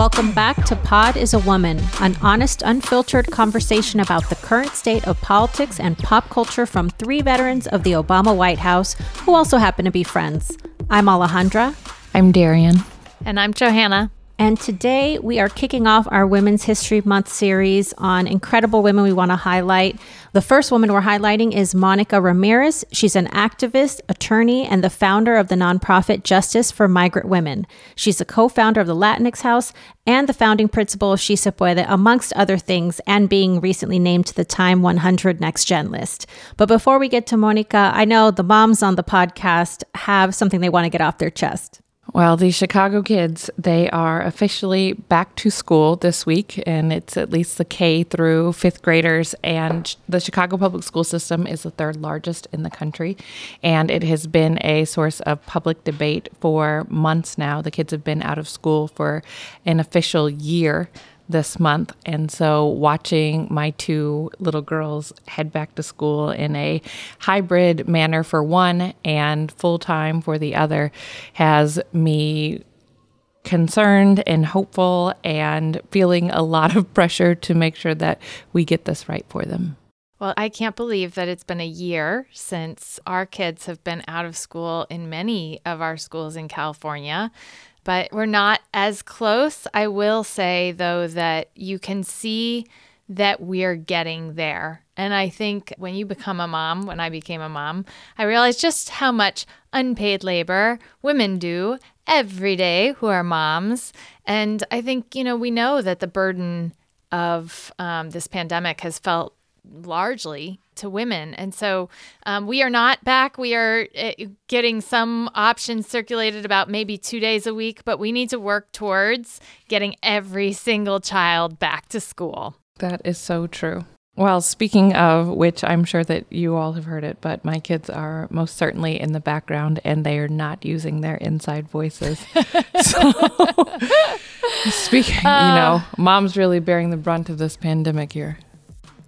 Welcome back to Pod is a Woman, an honest, unfiltered conversation about the current state of politics and pop culture from three veterans of the Obama White House who also happen to be friends. I'm Alejandra. I'm Darian. And I'm Johanna. And today we are kicking off our Women's History Month series on incredible women we want to highlight. The first woman we're highlighting is Mónica Ramírez. She's an activist, attorney, and the founder of the nonprofit Justice for Migrant Women. She's a co-founder of the Latinx House and the founding principal of She Se Puede, amongst other things, and being recently named to the Time 100 Next Gen List. But before we get to Mónica, I know the moms on the podcast have something they want to get off their chest. Well, the Chicago kids, they are officially back to school this week, and it's at least the K through fifth graders, and the Chicago public school system is the third largest in the country, and it has been a source of public debate for months now. The kids have been out of school for an official year this month, and so watching my two little girls head back to school in a hybrid manner for one and full-time for the other has me concerned and hopeful and feeling a lot of pressure to make sure that we get this right for them. Well, I can't believe that it's been a year since our kids have been out of school in many of our schools in California. But we're not as close. I will say, though, that you can see that we're getting there. And I think when you become a mom, when I became a mom, I realized just how much unpaid labor women do every day who are moms. And I think, you know, we know that the burden of this pandemic has felt largely to women. And so we are not back. We are getting some options circulated about maybe 2 days a week, but we need to work towards getting every single child back to school. That is so true. Well, speaking of which, I'm sure that you all have heard it, but my kids are most certainly in the background and they are not using their inside voices. So, speaking, you know, mom's really bearing the brunt of this pandemic here.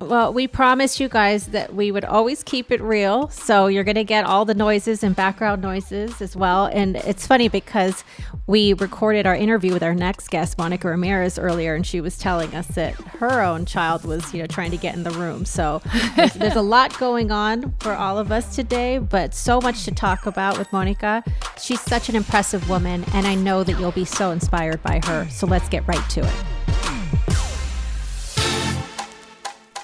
Well, we promised you guys that we would always keep it real. So you're going to get all the noises and background noises as well. And it's funny because we recorded our interview with our next guest, Mónica Ramírez, earlier, and she was telling us that her own child was, you know, trying to get in the room. So there's a lot going on for all of us today, but so much to talk about with Mónica. She's such an impressive woman, and I know that you'll be so inspired by her. So let's get right to it.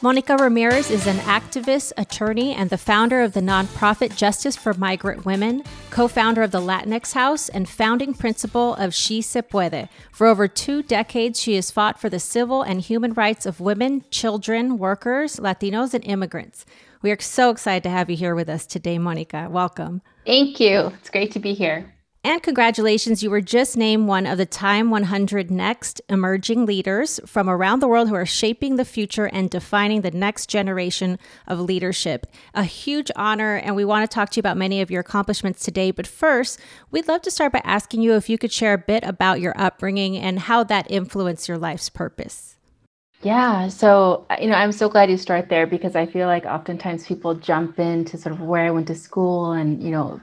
Mónica Ramírez is an activist, attorney, and the founder of the nonprofit Justice for Migrant Women, co-founder of the Latinx House, and founding principal of She Se Puede. For over 2 decades, she has fought for the civil and human rights of women, children, workers, Latinos, and immigrants. We are so excited to have you here with us today, Mónica. Welcome. Thank you. It's great to be here. And congratulations, you were just named one of the Time 100 Next Emerging Leaders from around the world who are shaping the future and defining the next generation of leadership. A huge honor, and we want to talk to you about many of your accomplishments today. But first, we'd love to start by asking you if you could share a bit about your upbringing and how that influenced your life's purpose. Yeah. So, you know, I'm so glad you start there because I feel like oftentimes people jump into sort of where I went to school and, you know,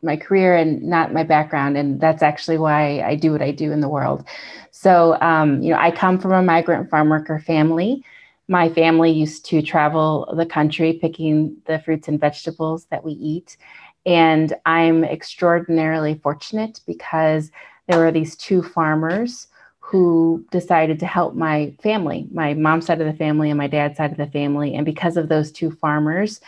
my career and not my background. And that's actually why I do what I do in the world. So, you know, I come from a migrant farm worker family. My family used to travel the country picking the fruits and vegetables that we eat. And I'm extraordinarily fortunate because there were these two farmers who decided to help my family, my mom's side of the family and my dad's side of the family. And because of those two farmers,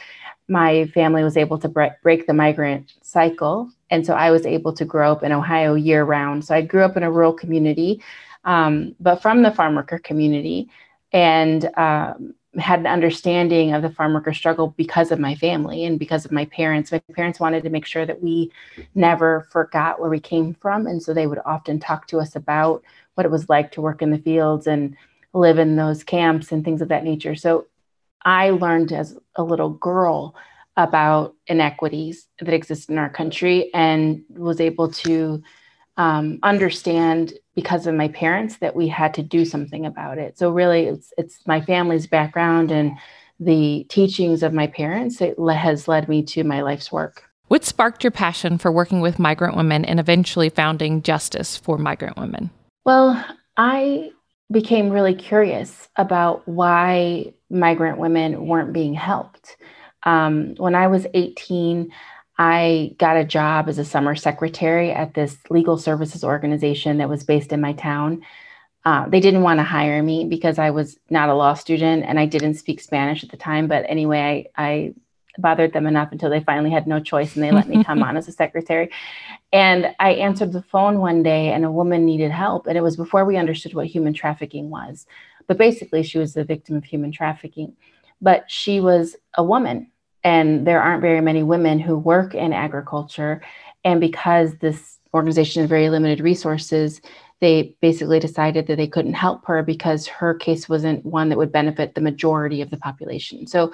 my family was able to break the migrant cycle. And so I was able to grow up in Ohio year round. So I grew up in a rural community, but from the farm worker community, and had an understanding of the farm worker struggle because of my family and because of my parents. My parents wanted to make sure that we never forgot where we came from. And so they would often talk to us about what it was like to work in the fields and live in those camps and things of that nature. So I learned as a little girl about inequities that exist in our country and was able to understand because of my parents that we had to do something about it. So really it's my family's background and the teachings of my parents that has led me to my life's work. What sparked your passion for working with migrant women and eventually founding Justice for Migrant Women? Well, I became really curious about why migrant women weren't being helped. When I was 18, I got a job as a summer secretary at this legal services organization that was based in my town. They didn't want to hire me because I was not a law student and I didn't speak Spanish at the time. But anyway, I bothered them enough until they finally had no choice and they let me come on as a secretary. And I answered the phone one day and a woman needed help. And it was before we understood what human trafficking was. But basically, she was the victim of human trafficking. But she was a woman. And there aren't very many women who work in agriculture. And because this organization had very limited resources, they basically decided that they couldn't help her because her case wasn't one that would benefit the majority of the population. So,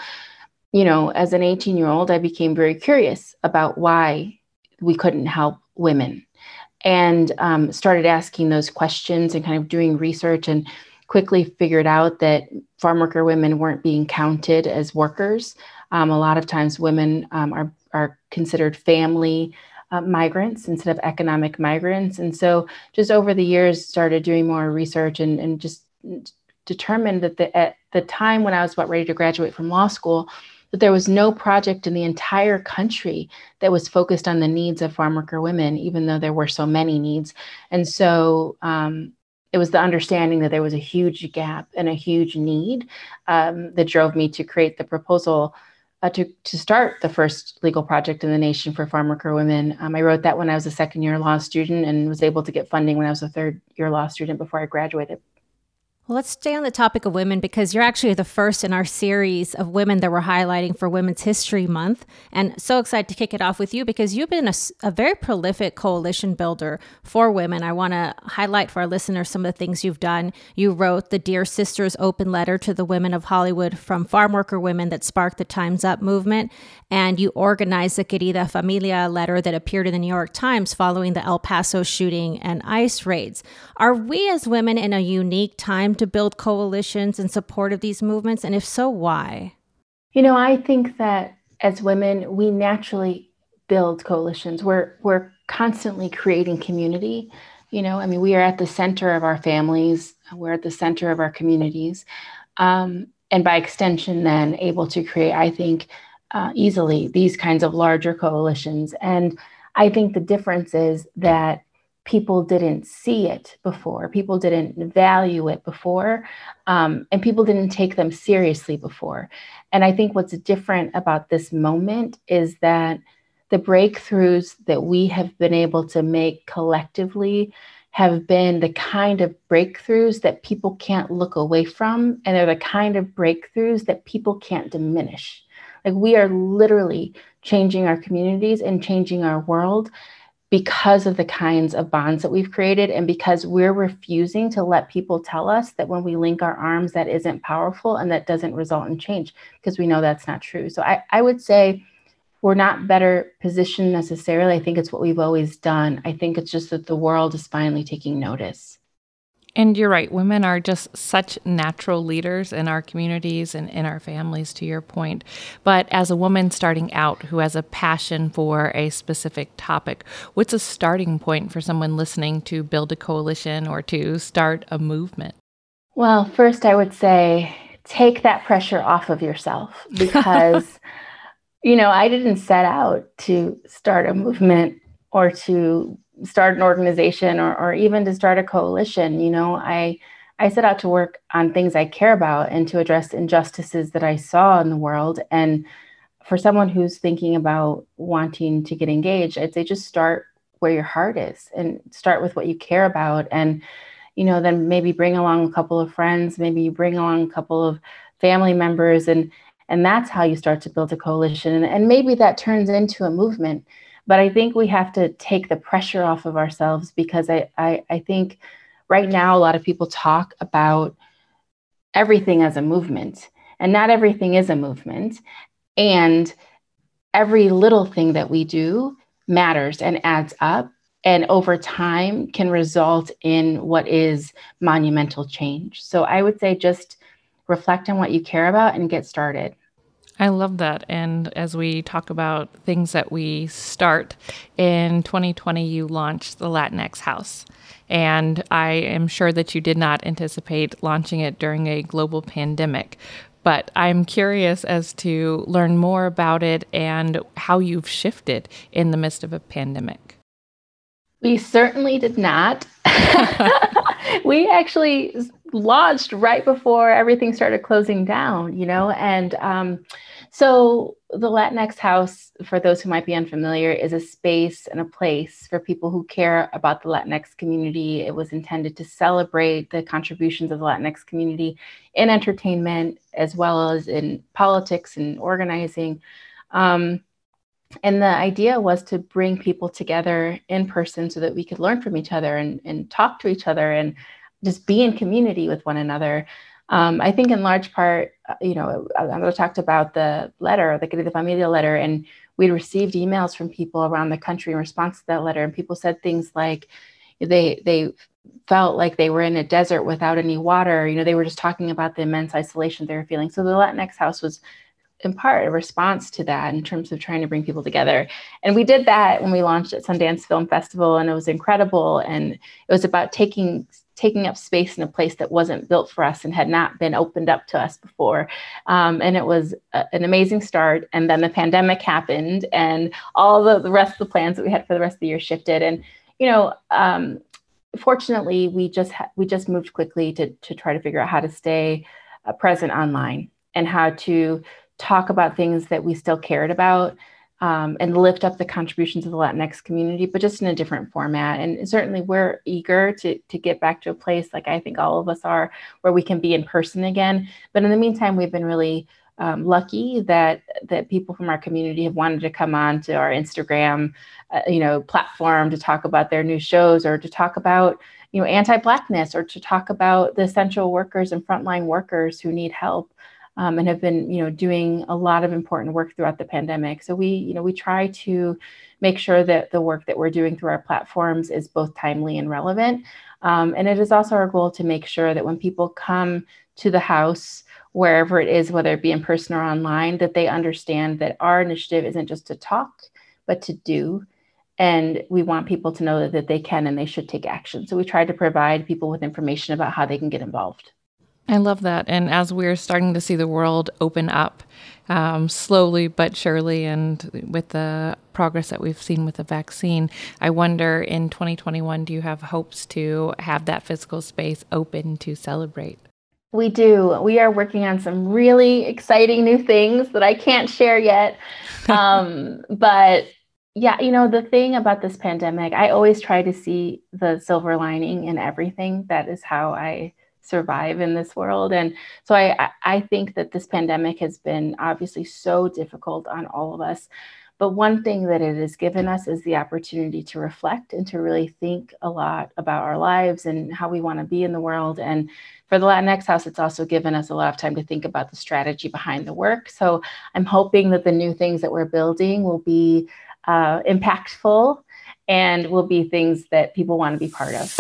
you know, as an 18-year-old, I became very curious about why we couldn't help women and started asking those questions and kind of doing research and quickly figured out that farm worker women weren't being counted as workers. A lot of times women are considered family migrants instead of economic migrants. And so just over the years, started doing more research and just determined that at the time when I was about ready to graduate from law school, that there was no project in the entire country that was focused on the needs of farm worker women, even though there were so many needs. And so it was the understanding that there was a huge gap and a huge need that drove me to create the proposal to start the first legal project in the nation for farm worker women. I wrote that when I was a second-year law student and was able to get funding when I was a third-year law student before I graduated. Well, let's stay on the topic of women because you're actually the first in our series of women that we're highlighting for Women's History Month. And so excited to kick it off with you because you've been a very prolific coalition builder for women. I want to highlight for our listeners some of the things you've done. You wrote the Dear Sisters open letter to the women of Hollywood from farm worker women that sparked the Time's Up movement. And you organized the Querida Familia letter that appeared in the New York Times following the El Paso shooting and ICE raids. Are we as women in a unique time to build coalitions in support of these movements? And if so, why? You know, I think that as women, we naturally build coalitions. We're constantly creating community. You know, I mean, we are at the center of our families. We're at the center of our communities. And by extension, then able to create, I think, easily these kinds of larger coalitions. And I think the difference is that people didn't see it before. People didn't value it before. And people didn't take them seriously before. And I think what's different about this moment is that the breakthroughs that we have been able to make collectively have been the kind of breakthroughs that people can't look away from. And they're the kind of breakthroughs that people can't diminish. Like we are literally changing our communities and changing our world because of the kinds of bonds that we've created and because we're refusing to let people tell us that when we link our arms, that isn't powerful and that doesn't result in change because we know that's not true. So I would say we're not better positioned necessarily. I think it's what we've always done. I think it's just that the world is finally taking notice. And you're right. Women are just such natural leaders in our communities and in our families, to your point. But as a woman starting out who has a passion for a specific topic, what's a starting point for someone listening to build a coalition or to start a movement? Well, first, I would say take that pressure off of yourself because, you know, I didn't set out to start a movement or to start an organization or even to start a coalition. You know, I set out to work on things I care about and to address injustices that I saw in the world. And for someone who's thinking about wanting to get engaged, I'd say just start where your heart is and start with what you care about. And, you know, then maybe bring along a couple of friends, maybe you bring along a couple of family members, and that's how you start to build a coalition. And maybe that turns into a movement. But I think we have to take the pressure off of ourselves because I think right now a lot of people talk about everything as a movement, and not everything is a movement. And every little thing that we do matters and adds up and over time can result in what is monumental change. So I would say just reflect on what you care about and get started. I love that. And as we talk about things that we start, in 2020, you launched the Latinx House. And I am sure that you did not anticipate launching it during a global pandemic. But I'm curious as to learn more about it and how you've shifted in the midst of a pandemic. We certainly did not. We actually launched right before everything started closing down, you know, and so the Latinx House, for those who might be unfamiliar, is a space and a place for people who care about the Latinx community. It was intended to celebrate the contributions of the Latinx community in entertainment, as well as in politics and organizing. And the idea was to bring people together in person so that we could learn from each other and talk to each other and just be in community with one another. I think in large part, you know, I talked about the letter, the Querida Familia letter, and we received emails from people around the country in response to that letter. And people said things like they felt like they were in a desert without any water. You know, they were just talking about the immense isolation they were feeling. So the Latinx House was in part a response to that in terms of trying to bring people together. And we did that when we launched at Sundance Film Festival, and it was incredible. And it was about taking up space in a place that wasn't built for us and had not been opened up to us before. And it was an amazing start. And then the pandemic happened and all the rest of the plans that we had for the rest of the year shifted. And, you know, fortunately, we just moved quickly to try to figure out how to stay present online and how to talk about things that we still cared about, and lift up the contributions of the Latinx community, but just in a different format. And certainly we're eager to get back to a place, like I think all of us are, where we can be in person again. But in the meantime, we've been really lucky that people from our community have wanted to come on to our Instagram, platform to talk about their new shows, or to talk about, you know, anti-Blackness, or to talk about the essential workers and frontline workers who need help. And have been, you know, doing a lot of important work throughout the pandemic. So we try to make sure that the work that we're doing through our platforms is both timely and relevant. And it is also our goal to make sure that when people come to the house, wherever it is, whether it be in person or online, that they understand that our initiative isn't just to talk, but to do. And we want people to know that they can and they should take action. So we try to provide people with information about how they can get involved. I love that. And as we're starting to see the world open up slowly but surely, and with the progress that we've seen with the vaccine, I wonder in 2021, do you have hopes to have that physical space open to celebrate? We do. We are working on some really exciting new things that I can't share yet. But yeah, you know, the thing about this pandemic, I always try to see the silver lining in everything. That is how I survive in this world. And so I think that this pandemic has been obviously so difficult on all of us. But one thing that it has given us is the opportunity to reflect and to really think a lot about our lives and how we want to be in the world. And for the Latinx House, it's also given us a lot of time to think about the strategy behind the work. So I'm hoping that the new things that we're building will be impactful and will be things that people want to be part of.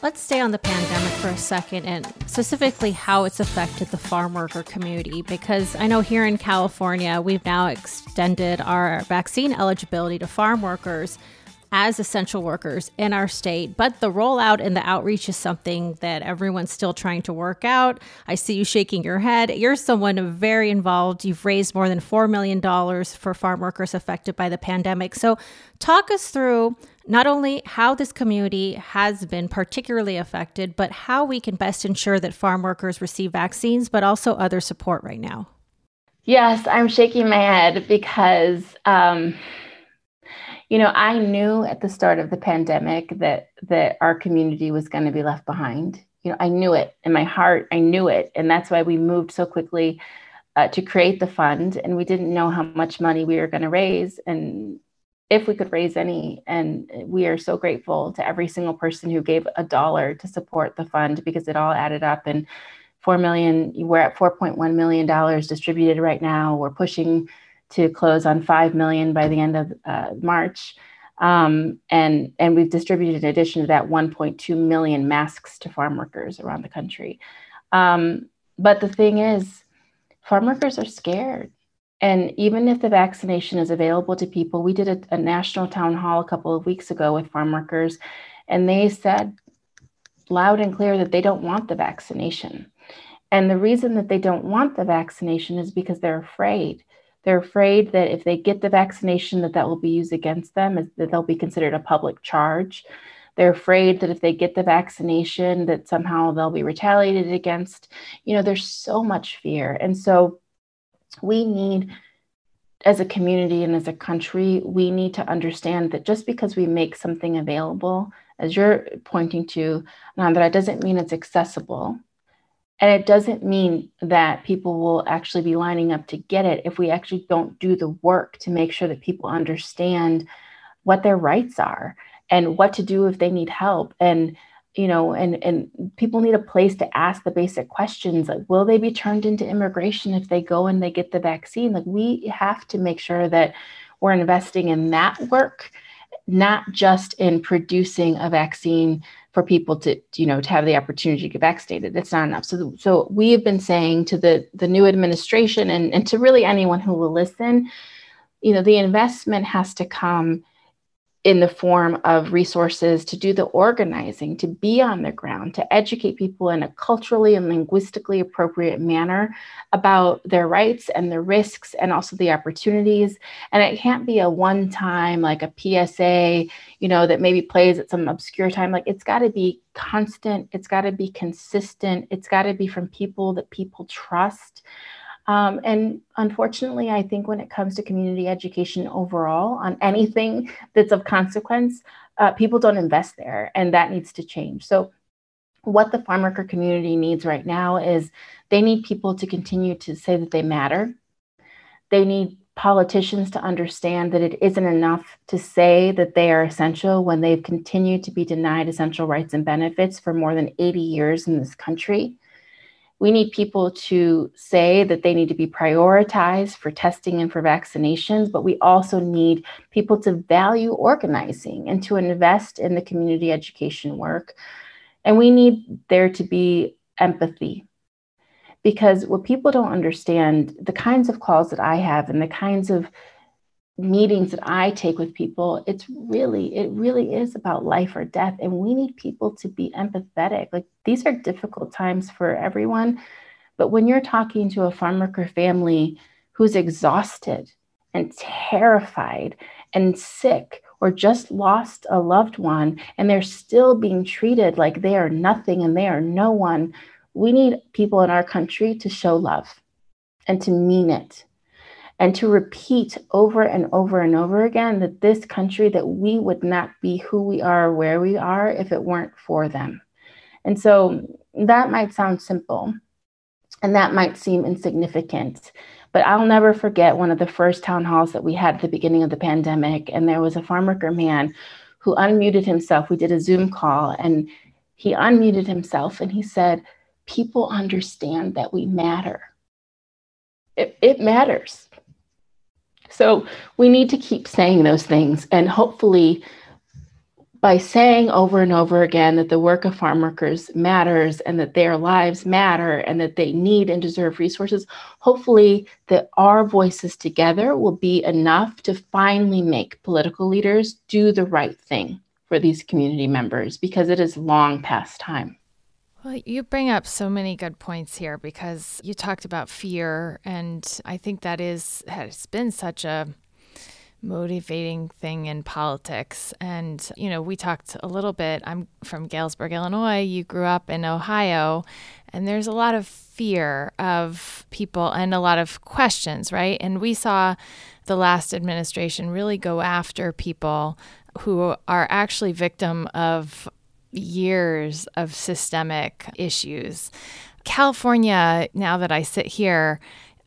Let's stay on the pandemic for a second, and specifically how it's affected the farm worker community, because I know here in California, we've now extended our vaccine eligibility to farm workers as essential workers in our state. But the rollout and the outreach is something that everyone's still trying to work out. I see you shaking your head. You're someone very involved. You've raised more than $4 million for farm workers affected by the pandemic. So talk us through not only how this community has been particularly affected, but how we can best ensure that farm workers receive vaccines, but also other support right now. Yes, I'm shaking my head because, you know, I knew at the start of the pandemic that our community was going to be left behind. You know, I knew it in my heart. I knew it. And that's why we moved so quickly to create the fund. And we didn't know how much money we were going to raise and if we could raise any. And we are so grateful to every single person who gave $1 to support the fund, because it all added up. And we're at $4.1 million distributed right now. We're pushing to close on $5 million by the end of March. And we've distributed, in addition to that, 1.2 million masks to farm workers around the country. But the thing is, farm workers are scared. And even if the vaccination is available to people, we did a national town hall a couple of weeks ago with farm workers, and they said loud and clear that they don't want the vaccination. And the reason that they don't want the vaccination is because they're afraid. They're afraid that if they get the vaccination, that will be used against them, that they'll be considered a public charge. They're afraid that if they get the vaccination, that somehow they'll be retaliated against. You know, there's so much fear. And so we need, as a community and as a country, we need to understand that just because we make something available, as you're pointing to, Nandra, doesn't mean it's accessible. And it doesn't mean that people will actually be lining up to get it if we actually don't do the work to make sure that people understand what their rights are and what to do if they need help. And, you know, and people need a place to ask the basic questions, like, will they be turned into immigration if they go and they get the vaccine? Like, we have to make sure that we're investing in that work, not just in producing a vaccine for people to, you know, to have the opportunity to get vaccinated. That's not enough. So we have been saying to the new administration and to really anyone who will listen, you know, the investment has to come in the form of resources to do the organizing, to be on the ground, to educate people in a culturally and linguistically appropriate manner about their rights and the risks and also the opportunities. And it can't be a one-time, like a PSA, you know, that maybe plays at some obscure time. Like, it's got to be constant. It's got to be consistent. It's got to be from people that people trust. And unfortunately, I think when it comes to community education overall on anything that's of consequence, people don't invest there, and that needs to change. So what the farm worker community needs right now is they need people to continue to say that they matter. They need politicians to understand that it isn't enough to say that they are essential when they've continued to be denied essential rights and benefits for more than 80 years in this country. We need people to say that they need to be prioritized for testing and for vaccinations, but we also need people to value organizing and to invest in the community education work. And we need there to be empathy, because what people don't understand, the kinds of calls that I have and the kinds of meetings that I take with people, it really is about life or death. And we need people to be empathetic. Like, these are difficult times for everyone. But when you're talking to a farm worker family who's exhausted and terrified and sick, or just lost a loved one, and they're still being treated like they are nothing and they are no one, we need people in our country to show love and to mean it. And to repeat over and over and over again that this country, that we would not be who we are, where we are, if it weren't for them. And so that might sound simple and that might seem insignificant, but I'll never forget one of the first town halls that we had at the beginning of the pandemic. And there was a farm worker man who unmuted himself. We did a Zoom call, and he unmuted himself and he said, people understand that we matter. It matters. So we need to keep saying those things. And hopefully by saying over and over again that the work of farm workers matters and that their lives matter and that they need and deserve resources, hopefully that our voices together will be enough to finally make political leaders do the right thing for these community members, because it is long past time. Well, you bring up so many good points here, because you talked about fear, and I think that has been such a motivating thing in politics. And, you know, we talked a little bit, I'm from Galesburg, Illinois, you grew up in Ohio, and there's a lot of fear of people and a lot of questions, right? And we saw the last administration really go after people who are actually victim of years of systemic issues. California, now that I sit here,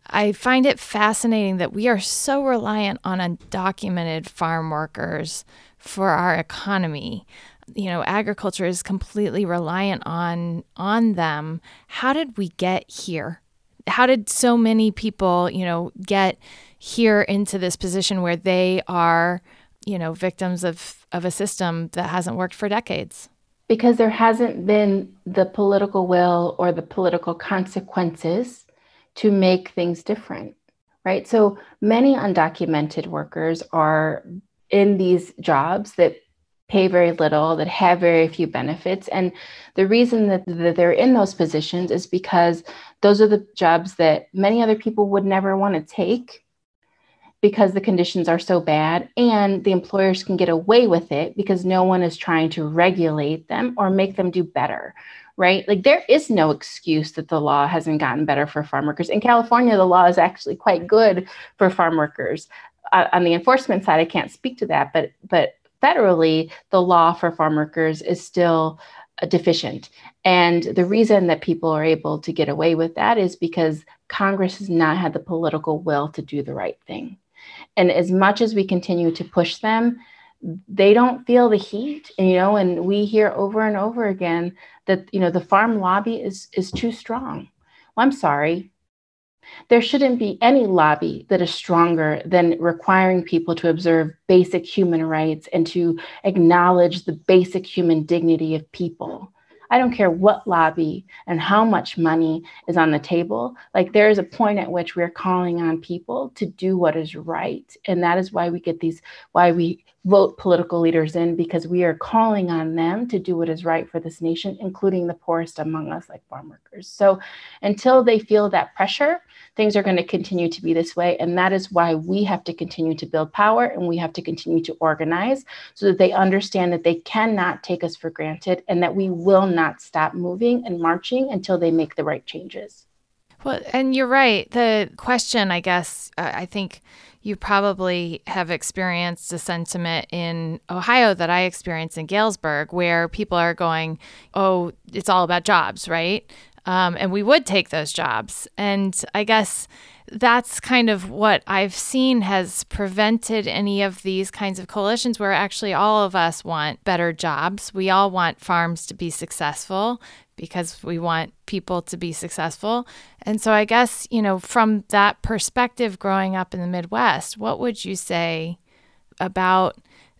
I find it fascinating that we are so reliant on undocumented farm workers for our economy. You know, agriculture is completely reliant on them. How did we get here? How did so many people, you know, get here into this position where they are you know, victims of a system that hasn't worked for decades. Because there hasn't been the political will or the political consequences to make things different, right? So many undocumented workers are in these jobs that pay very little, that have very few benefits. And the reason that they're in those positions is because those are the jobs that many other people would never want to take because the conditions are so bad, and the employers can get away with it because no one is trying to regulate them or make them do better, right? Like, there is no excuse that the law hasn't gotten better for farm workers. In California, the law is actually quite good for farm workers. On the enforcement side, I can't speak to that, but federally, the law for farm workers is still deficient. And the reason that people are able to get away with that is because Congress has not had the political will to do the right thing. And as much as we continue to push them, they don't feel the heat, you know, and we hear over and over again that, you know, the farm lobby is too strong. Well, I'm sorry. There shouldn't be any lobby that is stronger than requiring people to observe basic human rights and to acknowledge the basic human dignity of people. I don't care what lobby and how much money is on the table. Like, there is a point at which we're calling on people to do what is right. And that is why we get these, why we vote political leaders in, because we are calling on them to do what is right for this nation, including the poorest among us, like farm workers. So until they feel that pressure, things are going to continue to be this way. And that is why we have to continue to build power, and we have to continue to organize so that they understand that they cannot take us for granted and that we will not stop moving and marching until they make the right changes. Well, and you're right. The question, I guess, I think you probably have experienced a sentiment in Ohio that I experienced in Galesburg, where people are going, oh, it's all about jobs, right? And we would take those jobs. And I guess that's kind of what I've seen has prevented any of these kinds of coalitions, where actually all of us want better jobs. We all want farms to be successful because we want people to be successful. And so I guess, you know, from that perspective, growing up in the Midwest, what would you say about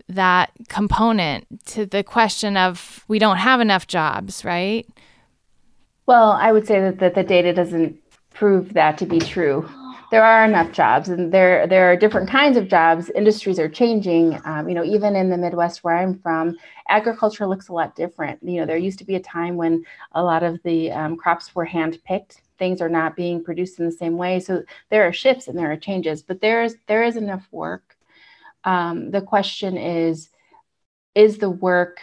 that component to the question of we don't have enough jobs, right? Well, I would say that the data doesn't prove that to be true. There are enough jobs, and there are different kinds of jobs. Industries are changing. You know, even in the Midwest where I'm from, agriculture looks a lot different. You know, there used to be a time when a lot of the crops were hand-picked. Things are not being produced in the same way. So there are shifts and there are changes, but there is enough work. The question is the work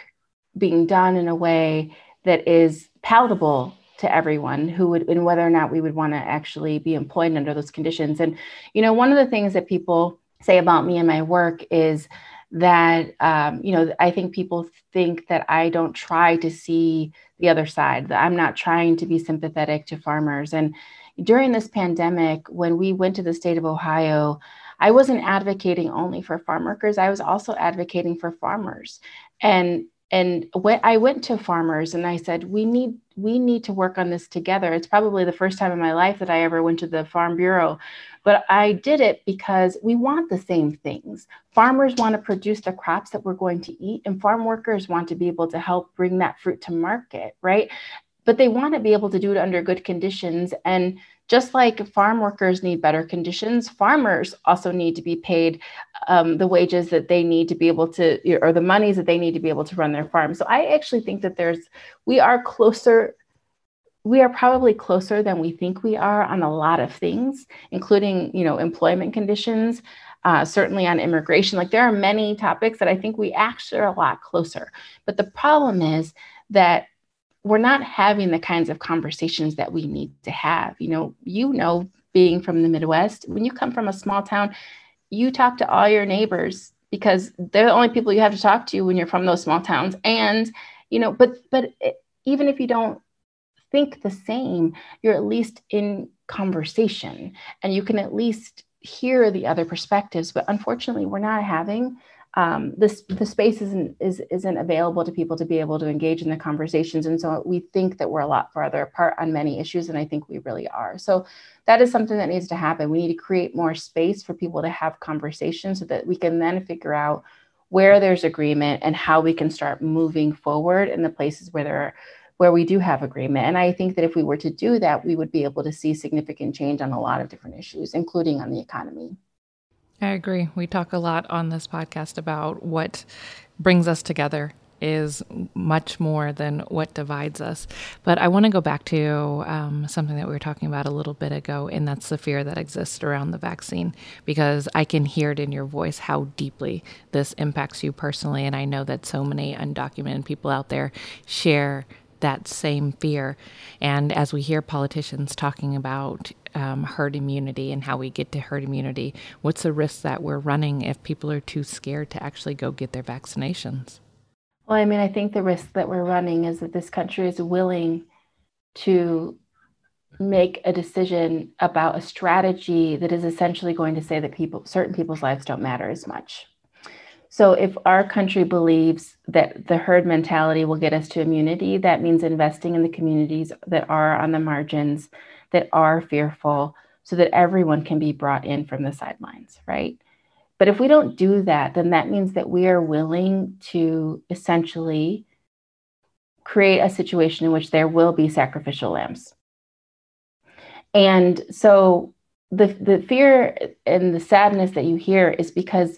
being done in a way that is palatable to everyone who would, and whether or not we would want to actually be employed under those conditions. And, you know, one of the things that people say about me and my work is that, you know, I think people think that I don't try to see the other side, that I'm not trying to be sympathetic to farmers. And during this pandemic, when we went to the state of Ohio, I wasn't advocating only for farm workers. I was also advocating for farmers. And when I went to farmers and I said, we need to work on this together. It's probably the first time in my life that I ever went to the Farm Bureau, but I did it because we want the same things. Farmers want to produce the crops that we're going to eat, and farm workers want to be able to help bring that fruit to market, right? But they want to be able to do it under good conditions. And just like farm workers need better conditions, farmers also need to be paid the wages that they need to be able to, or the monies that they need to be able to run their farm. So I actually think that we are probably closer than we think we are on a lot of things, including, you know, employment conditions, certainly on immigration. Like, there are many topics that I think we actually are a lot closer. But the problem is that we're not having the kinds of conversations that we need to have. You know, being from the Midwest, when you come from a small town, you talk to all your neighbors because they're the only people you have to talk to when you're from those small towns. And, you know, but even if you don't think the same, you're at least in conversation and you can at least hear the other perspectives. But unfortunately, we're not having the space isn't available to people to be able to engage in the conversations. And so we think that we're a lot farther apart on many issues than I think we really are. So that is something that needs to happen. We need to create more space for people to have conversations so that we can then figure out where there's agreement and how we can start moving forward in the places where there are, where we do have agreement. And I think that if we were to do that, we would be able to see significant change on a lot of different issues, including on the economy. I agree. We talk a lot on this podcast about what brings us together is much more than what divides us. But I want to go back to something that we were talking about a little bit ago, and that's the fear that exists around the vaccine, because I can hear it in your voice how deeply this impacts you personally. And I know that so many undocumented people out there share that same fear. And as we hear politicians talking about herd immunity and how we get to herd immunity, what's the risk that we're running if people are too scared to actually go get their vaccinations? Well, I mean, I think the risk that we're running is that this country is willing to make a decision about a strategy that is essentially going to say that people, certain people's lives don't matter as much. So if our country believes that the herd mentality will get us to immunity, that means investing in the communities that are on the margins, that are fearful, so that everyone can be brought in from the sidelines, right? But if we don't do that, then that means that we are willing to essentially create a situation in which there will be sacrificial lambs. And so the fear and the sadness that you hear is because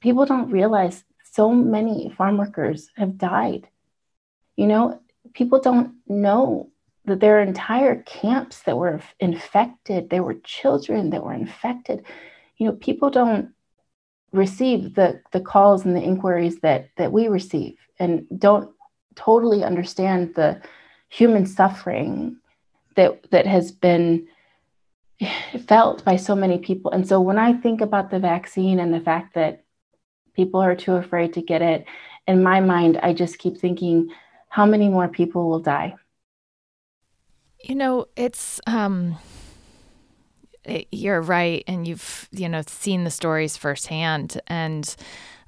people don't realize so many farm workers have died. You know, people don't know that there are entire camps that were infected. There were children that were infected. You know, people don't receive the calls and the inquiries that we receive, and don't totally understand the human suffering that has been felt by so many people. And so when I think about the vaccine and the fact that people are too afraid to get it, in my mind, I just keep thinking, how many more people will die? You know, it's, you're right. And you've, you know, seen the stories firsthand. And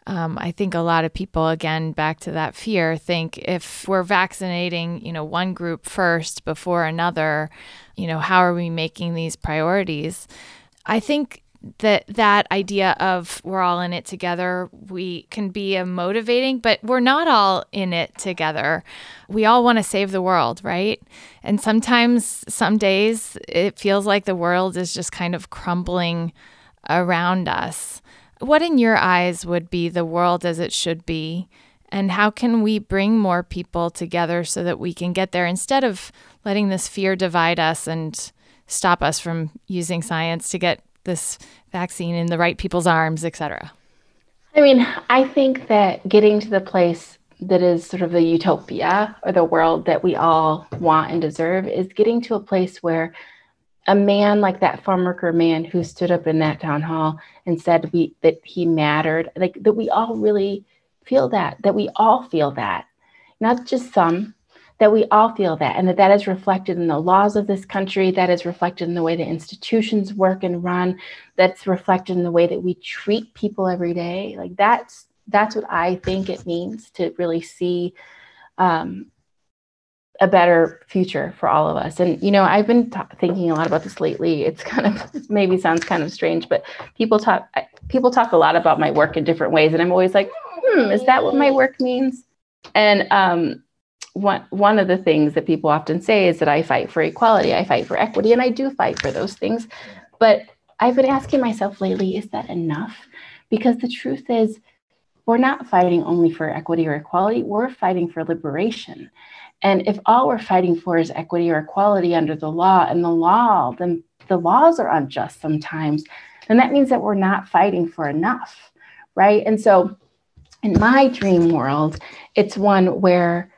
I think a lot of people, again, back to that fear, think if we're vaccinating, you know, one group first before another, you know, how are we making these priorities? I think that idea of we're all in it together, we can be a motivating, but we're not all in it together. We all want to save the world, right? And sometimes, some days, it feels like the world is just kind of crumbling around us. What in your eyes would be the world as it should be? And how can we bring more people together so that we can get there instead of letting this fear divide us and stop us from using science to get this vaccine in the right people's arms, et cetera? I mean, I think that getting to the place that is sort of the utopia or the world that we all want and deserve is getting to a place where a man like that farm worker man who stood up in that town hall and said that he mattered, like that we all really feel that we all feel that, not just some, that we all feel that, and that is reflected in the laws of this country, that is reflected in the way that institutions work and run, that's reflected in the way that we treat people every day. Like that's what I think it means to really see a better future for all of us. And, you know, I've been thinking a lot about this lately. It's kind of, it maybe sounds kind of strange, but people talk a lot about my work in different ways. And I'm always like, is that what my work means? And, one of the things that people often say is that I fight for equality, I fight for equity, and I do fight for those things. But I've been asking myself lately, is that enough? Because the truth is, we're not fighting only for equity or equality, we're fighting for liberation. And if all we're fighting for is equity or equality under the law, and then the laws are unjust sometimes, then that means that we're not fighting for enough, right? And so in my dream world, it's one where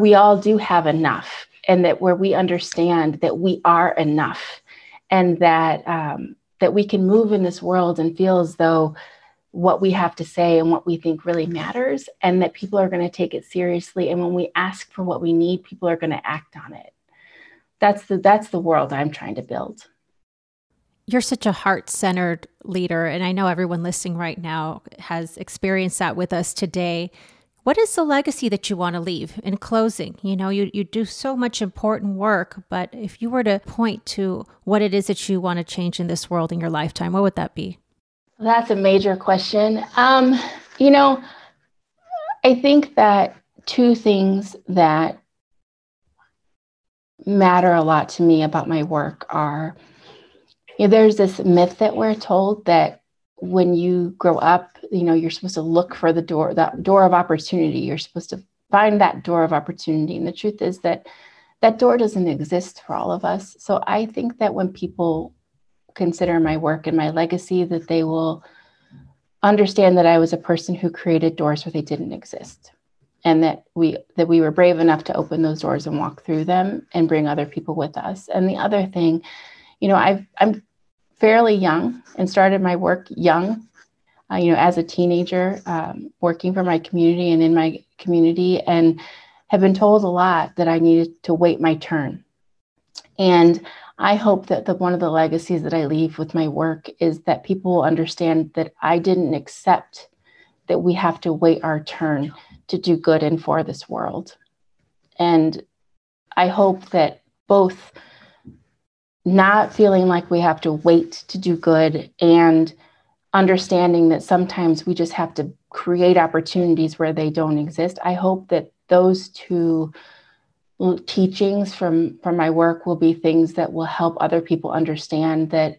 we all do have enough, and that where we understand that we are enough, and that we can move in this world and feel as though what we have to say and what we think really matters, and that people are going to take it seriously. And when we ask for what we need, people are going to act on it. That's the world I'm trying to build. You're such a heart-centered leader, and I know everyone listening right now has experienced that with us today. What is the legacy that you want to leave in closing? You know, you do so much important work, but if you were to point to what it is that you want to change in this world in your lifetime, what would that be? That's a major question. You know, I think that two things that matter a lot to me about my work are, you know, there's this myth that we're told that when you grow up, you know, you're supposed to look for the door, that door of opportunity. You're supposed to find that door of opportunity. And the truth is that that door doesn't exist for all of us. So I think that when people consider my work and my legacy, that they will understand that I was a person who created doors where they didn't exist, and that we were brave enough to open those doors and walk through them and bring other people with us. And the other thing, you know, I'm fairly young and started my work young, you know, as a teenager, working for my community and in my community, and have been told a lot that I needed to wait my turn. And I hope that one of the legacies that I leave with my work is that people will understand that I didn't accept that we have to wait our turn to do good and for this world. And I hope that both not feeling like we have to wait to do good and understanding that sometimes we just have to create opportunities where they don't exist. I hope that those two teachings from my work will be things that will help other people understand that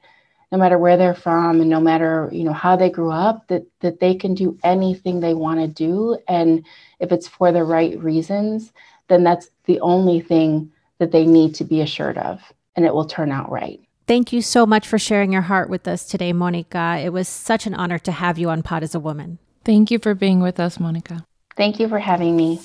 no matter where they're from and no matter, you know, how they grew up, that they can do anything they want to do. And if it's for the right reasons, then that's the only thing that they need to be assured of, and it will turn out right. Thank you so much for sharing your heart with us today, Mónica. It was such an honor to have you on Pod as a Woman. Thank you for being with us, Mónica. Thank you for having me.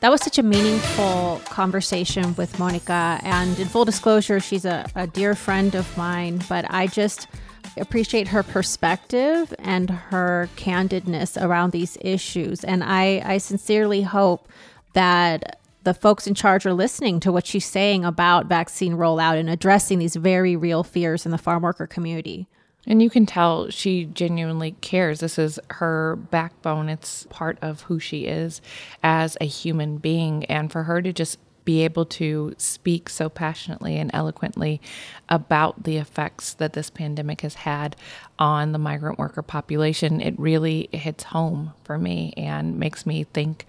That was such a meaningful conversation with Mónica. And in full disclosure, she's a dear friend of mine, but I just appreciate her perspective and her candidness around these issues. And I sincerely hope that the folks in charge are listening to what she's saying about vaccine rollout and addressing these very real fears in the farm worker community. And you can tell she genuinely cares. This is her backbone. It's part of who she is as a human being. And for her to just be able to speak so passionately and eloquently about the effects that this pandemic has had on the migrant worker population, it really hits home for me and makes me think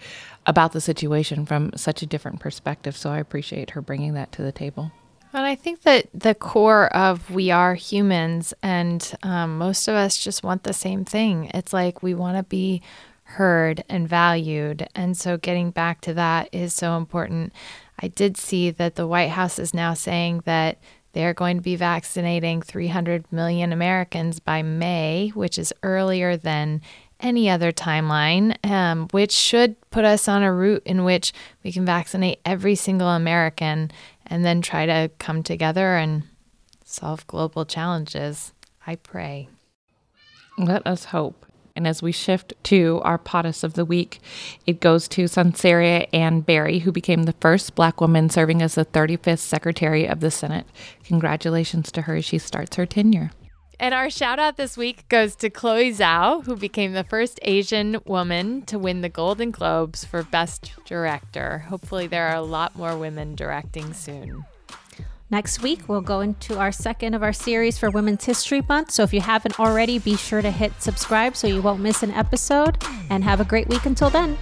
about the situation from such a different perspective. So I appreciate her bringing that to the table. And I think that the core of we are humans, and most of us just want the same thing. It's like we want to be heard and valued. And so getting back to that is so important. I did see that the White House is now saying that they're going to be vaccinating 300 million Americans by May, which is earlier than any other timeline, which should put us on a route in which we can vaccinate every single American and then try to come together and solve global challenges. I pray. Let us hope. And as we shift to our POTUS of the week, it goes to Sanseria Ann Berry, who became the first Black woman serving as the 35th Secretary of the Senate. Congratulations to her as she starts her tenure. And our shout out this week goes to Chloe Zhao, who became the first Asian woman to win the Golden Globes for Best Director. Hopefully there are a lot more women directing soon. Next week, we'll go into our second of our series for Women's History Month. So if you haven't already, be sure to hit subscribe so you won't miss an episode, and have a great week until then.